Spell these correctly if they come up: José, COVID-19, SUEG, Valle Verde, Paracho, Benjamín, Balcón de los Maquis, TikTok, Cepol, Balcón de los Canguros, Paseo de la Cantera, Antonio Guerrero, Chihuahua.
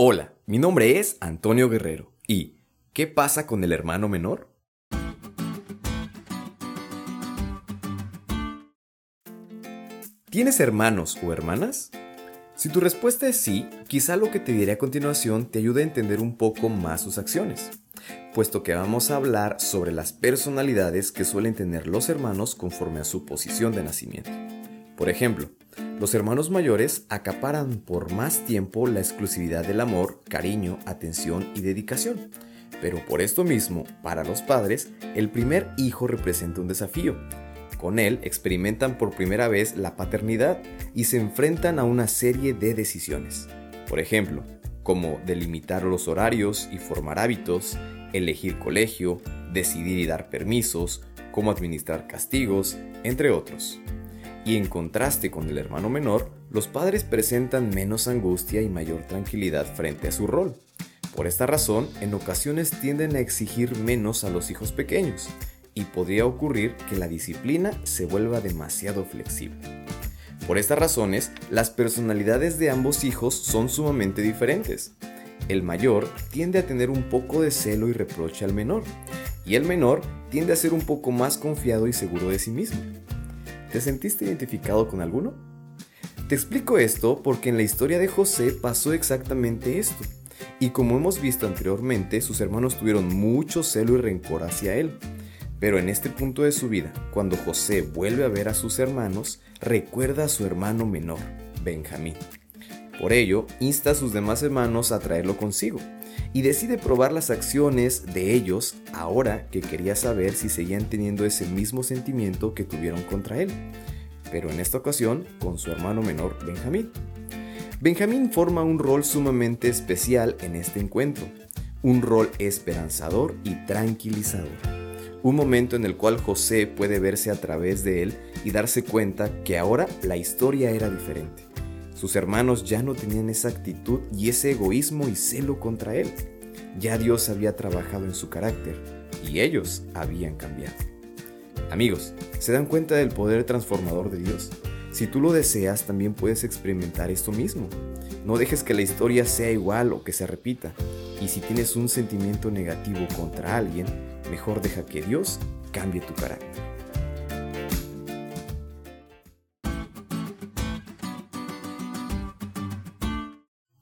Hola, mi nombre es Antonio Guerrero y ¿qué pasa con el hermano menor? ¿Tienes hermanos o hermanas? Si tu respuesta es sí, quizá lo que te diré a continuación te ayude a entender un poco más sus acciones, puesto que vamos a hablar sobre las personalidades que suelen tener los hermanos conforme a su posición de nacimiento. Por ejemplo, los hermanos mayores acaparan por más tiempo la exclusividad del amor, cariño, atención y dedicación. Pero por esto mismo, para los padres, el primer hijo representa un desafío. Con él experimentan por primera vez la paternidad y se enfrentan a una serie de decisiones. Por ejemplo, como delimitar los horarios y formar hábitos, elegir colegio, decidir y dar permisos, cómo administrar castigos, entre otros. Y en contraste con el hermano menor, los padres presentan menos angustia y mayor tranquilidad frente a su rol. Por esta razón, en ocasiones tienden a exigir menos a los hijos pequeños, y podría ocurrir que la disciplina se vuelva demasiado flexible. Por estas razones, las personalidades de ambos hijos son sumamente diferentes. El mayor tiende a tener un poco de celo y reproche al menor, y el menor tiende a ser un poco más confiado y seguro de sí mismo. ¿Te sentiste identificado con alguno? Te explico esto porque en la historia de José pasó exactamente esto, y como hemos visto anteriormente, sus hermanos tuvieron mucho celo y rencor hacia él. Pero en este punto de su vida, cuando José vuelve a ver a sus hermanos, recuerda a su hermano menor, Benjamín. Por ello, insta a sus demás hermanos a traerlo consigo, y decide probar las acciones de ellos ahora que quería saber si seguían teniendo ese mismo sentimiento que tuvieron contra él, pero en esta ocasión con su hermano menor Benjamín. Benjamín forma un rol sumamente especial en este encuentro, un rol esperanzador y tranquilizador, un momento en el cual José puede verse a través de él y darse cuenta que ahora la historia era diferente. Sus hermanos ya no tenían esa actitud y ese egoísmo y celo contra él. Ya Dios había trabajado en su carácter y ellos habían cambiado. Amigos, ¿se dan cuenta del poder transformador de Dios? Si tú lo deseas, también puedes experimentar esto mismo. No dejes que la historia sea igual o que se repita. Y si tienes un sentimiento negativo contra alguien, mejor deja que Dios cambie tu carácter.